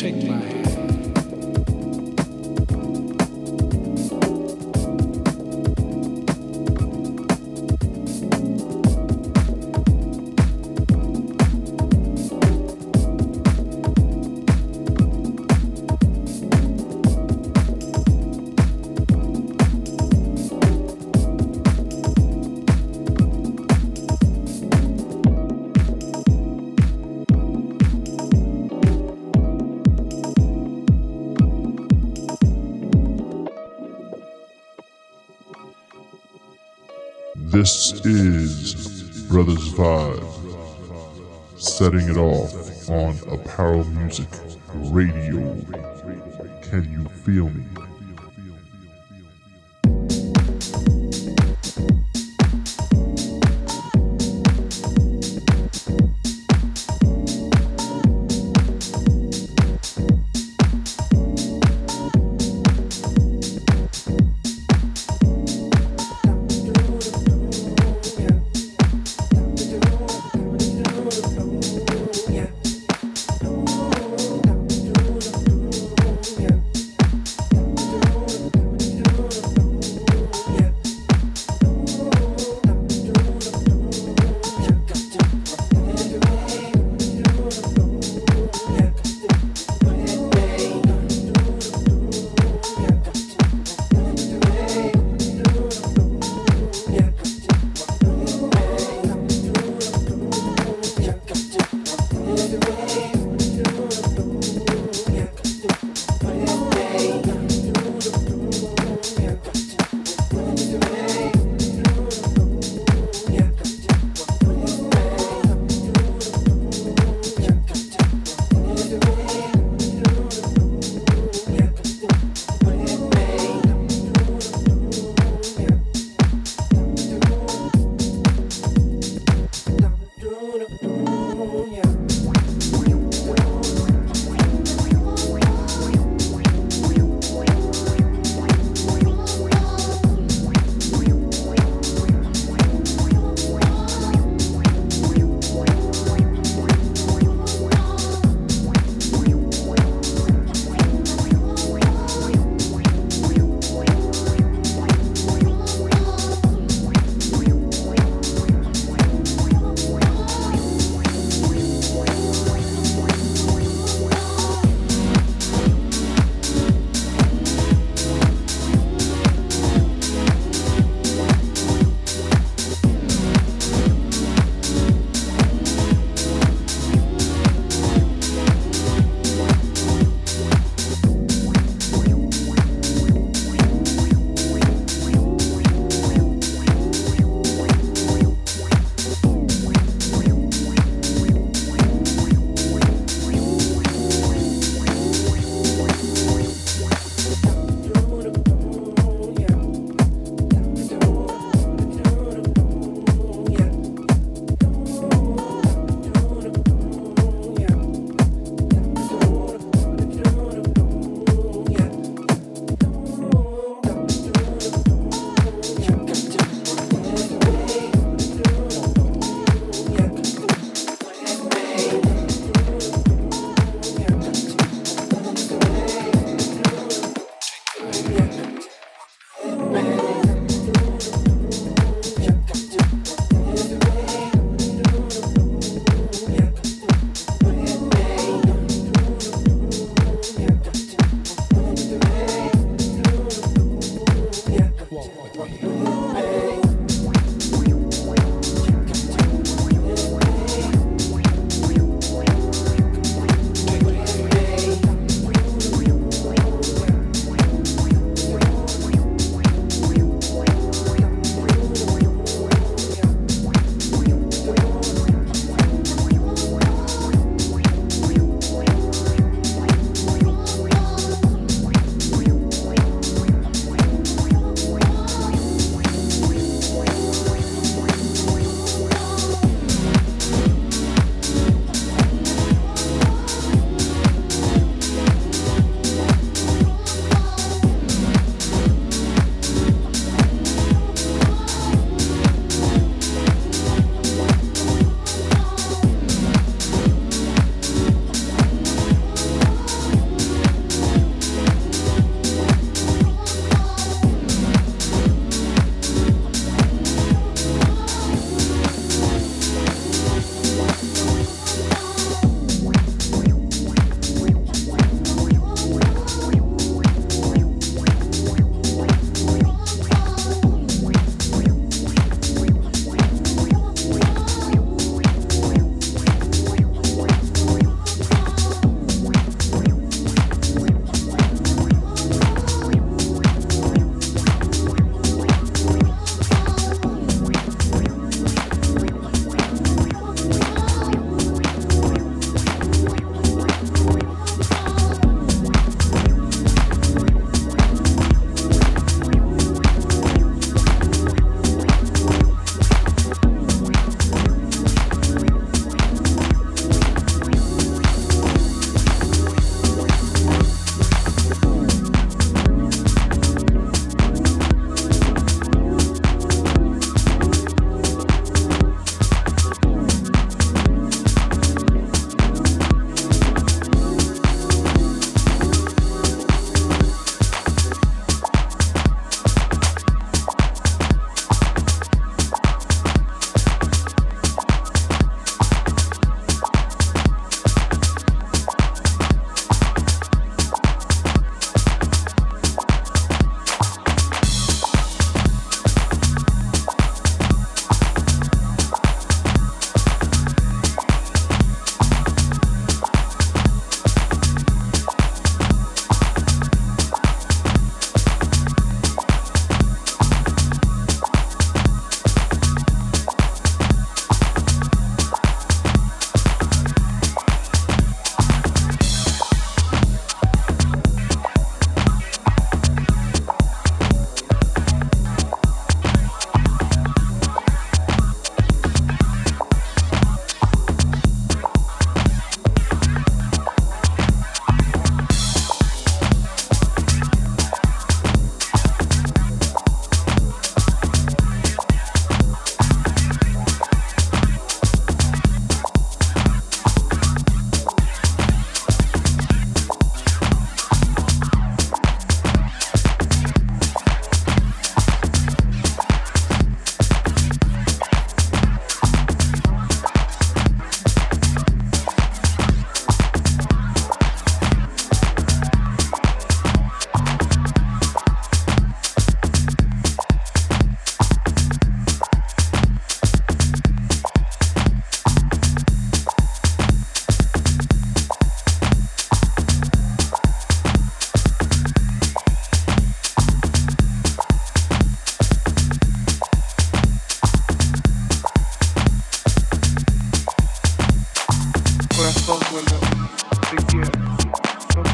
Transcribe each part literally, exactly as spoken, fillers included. Take my hand. This is Brothers Vibe, setting it off on Apparel Music Radio. Can you feel me?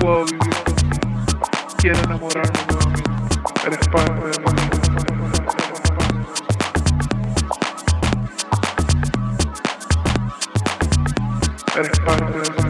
puedo vivir. Quiero enamorarme nuevamente. Eres parte de mí. Eres parte de mí.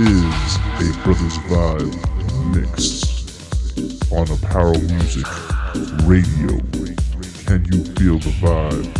is a Brothers Vibe mix on Apparel Music Radio. Can you feel the vibe?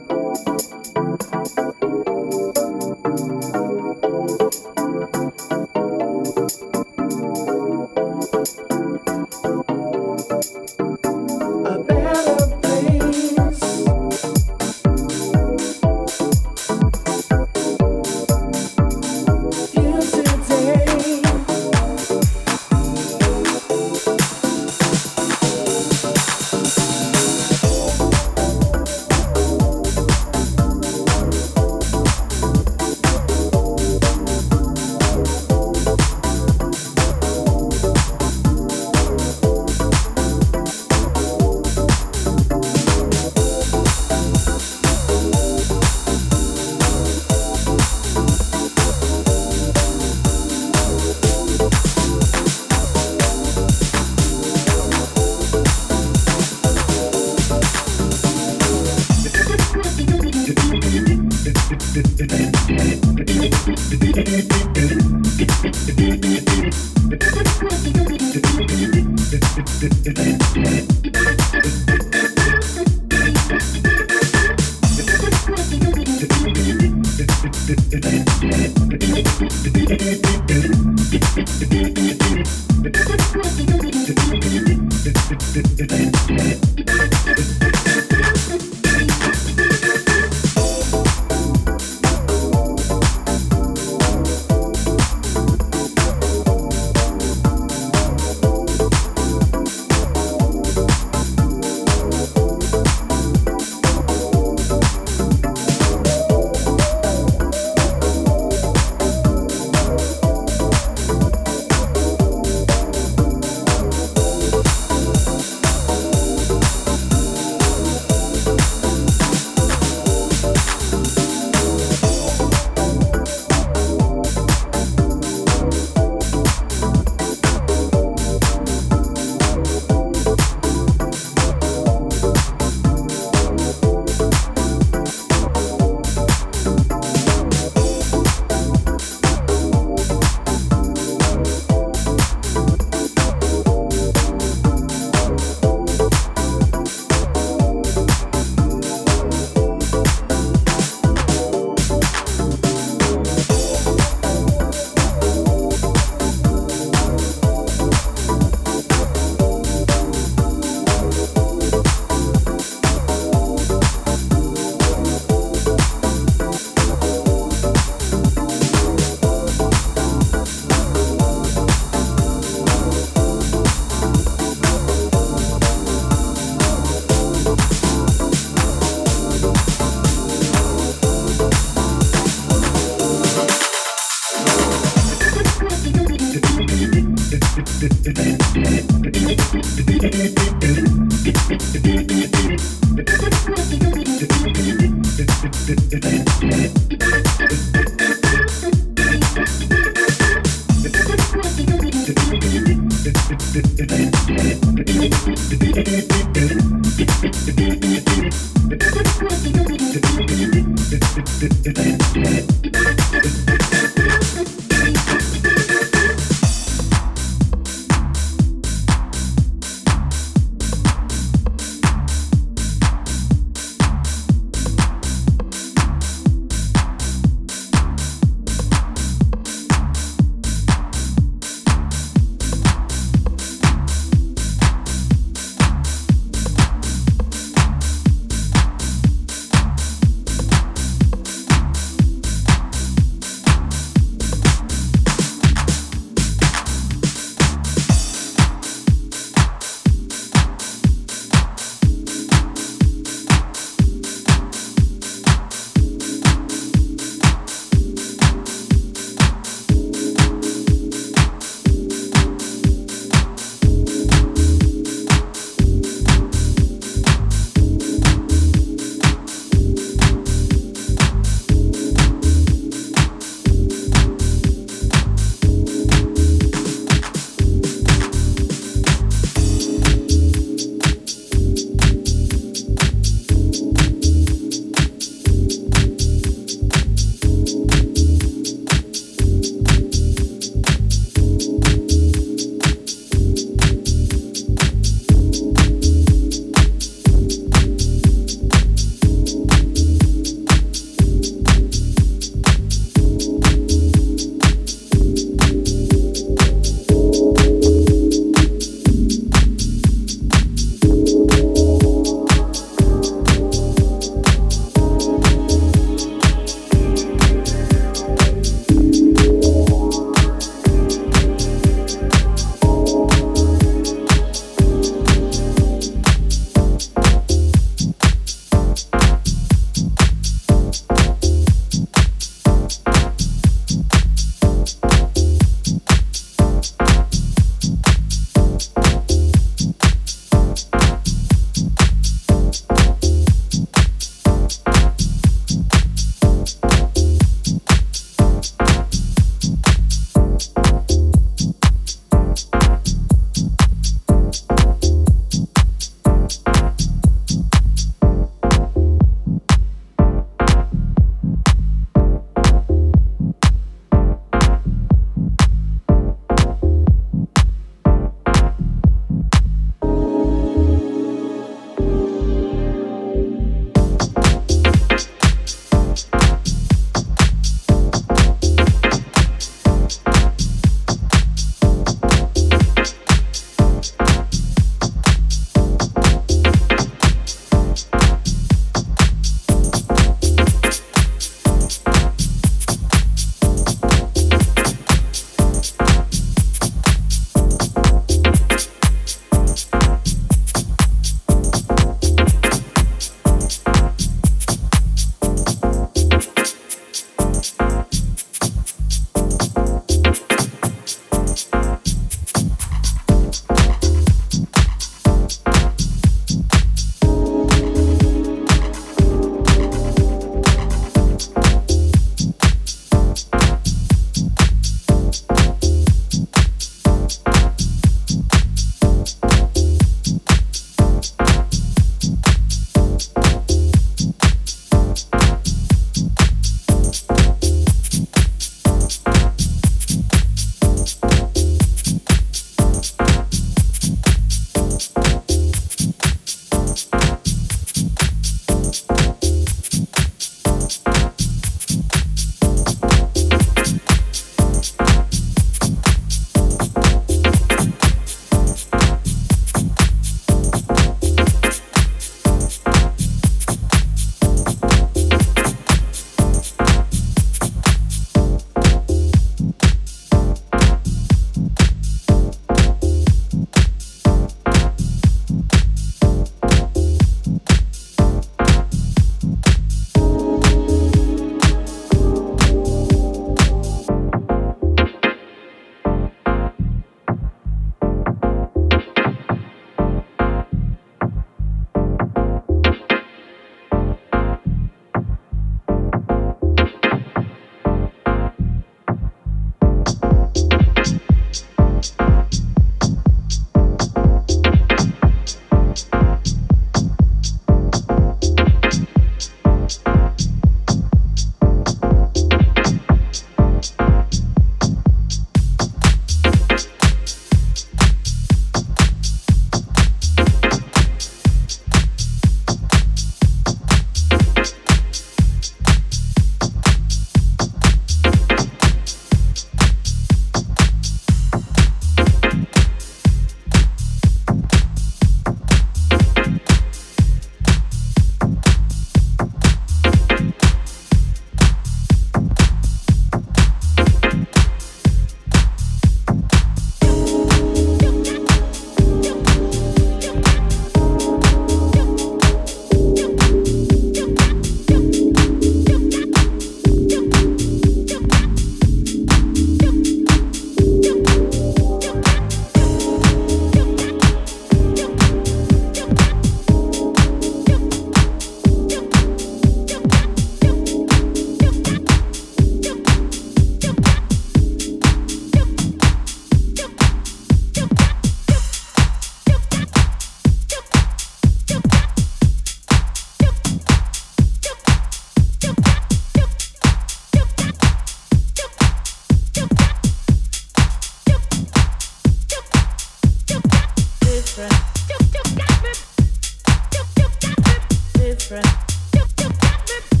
different. You you got me.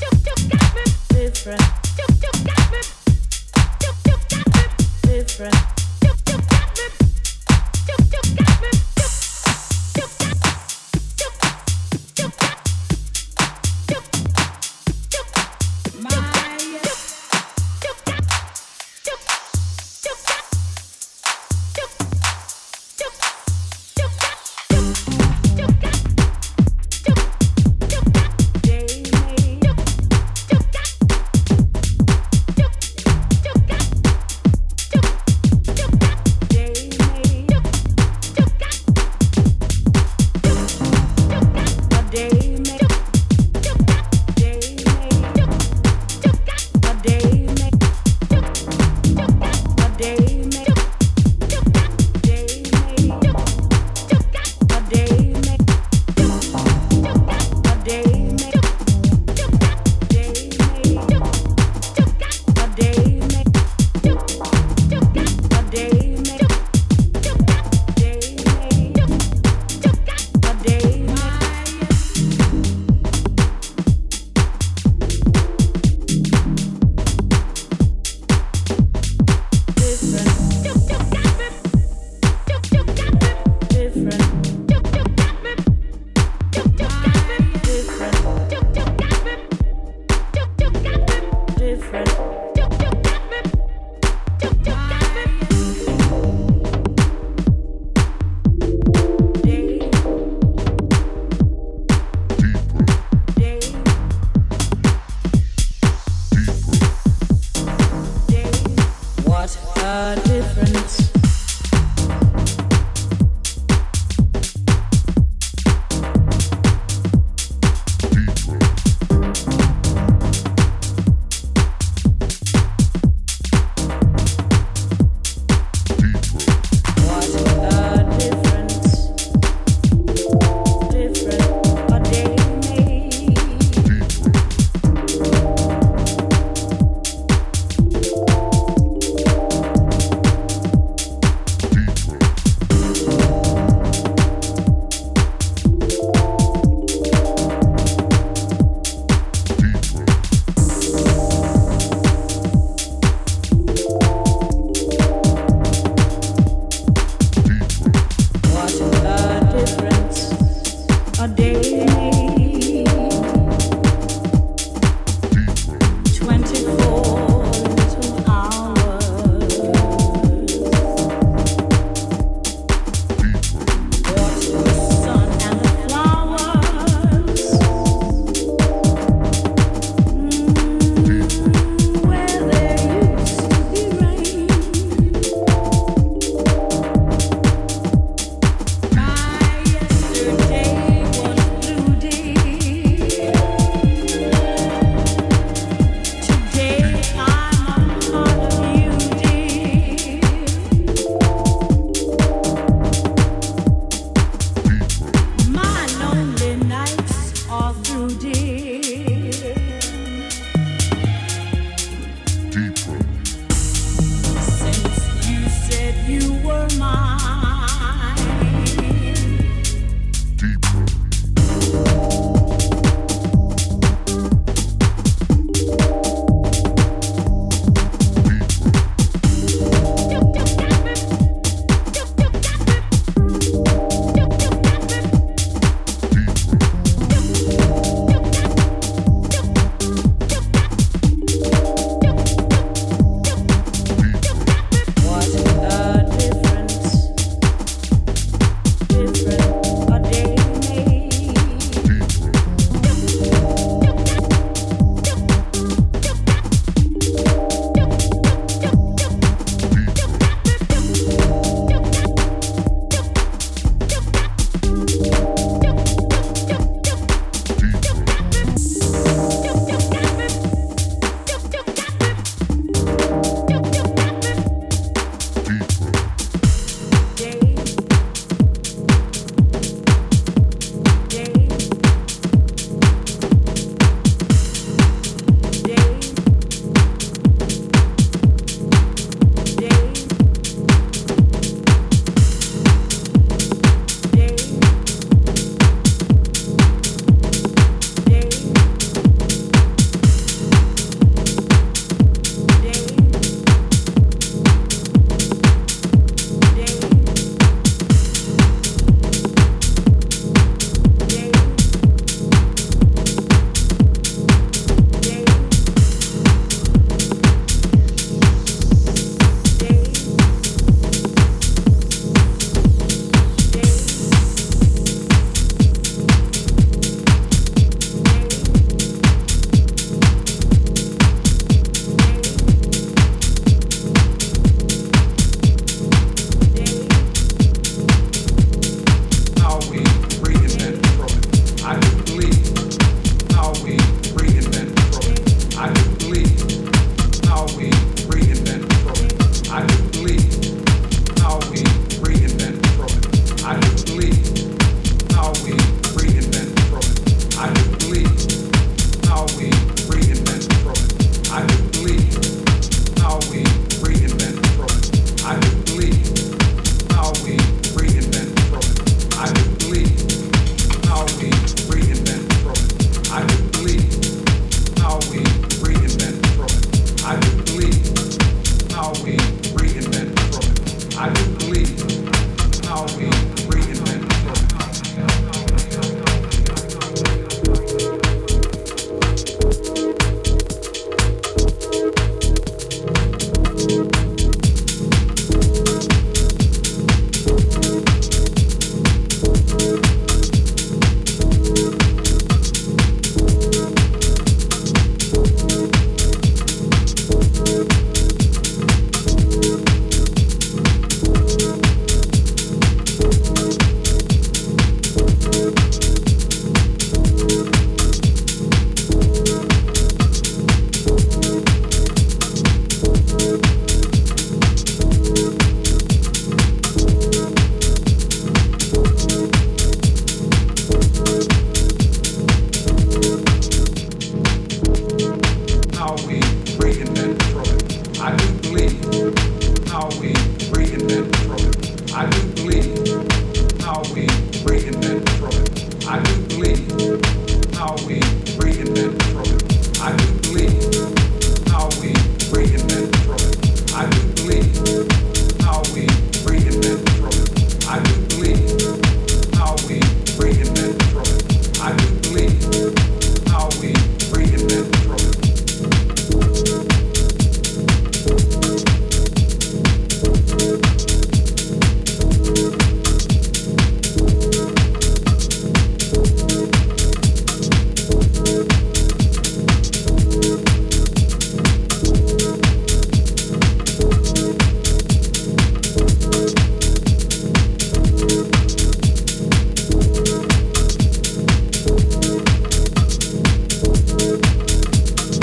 You you got me. Different. You you got me. You you got me. Different. You you got me. You you got me. You you got. You you got. My. You you got. You you got.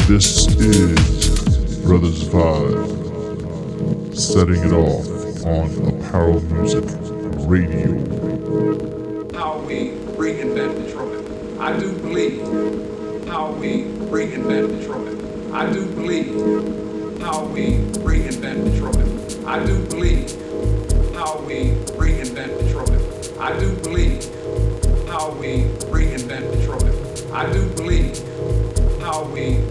This is Brothers Vibe, setting it off on Apparel Music Radio. How we reinvent the trumpet. I do believe how we reinvent the trumpet. I do believe how we reinvent the trumpet. I do believe how we reinvent the trumpet. I do believe how we reinvent the trumpet. I do believe how we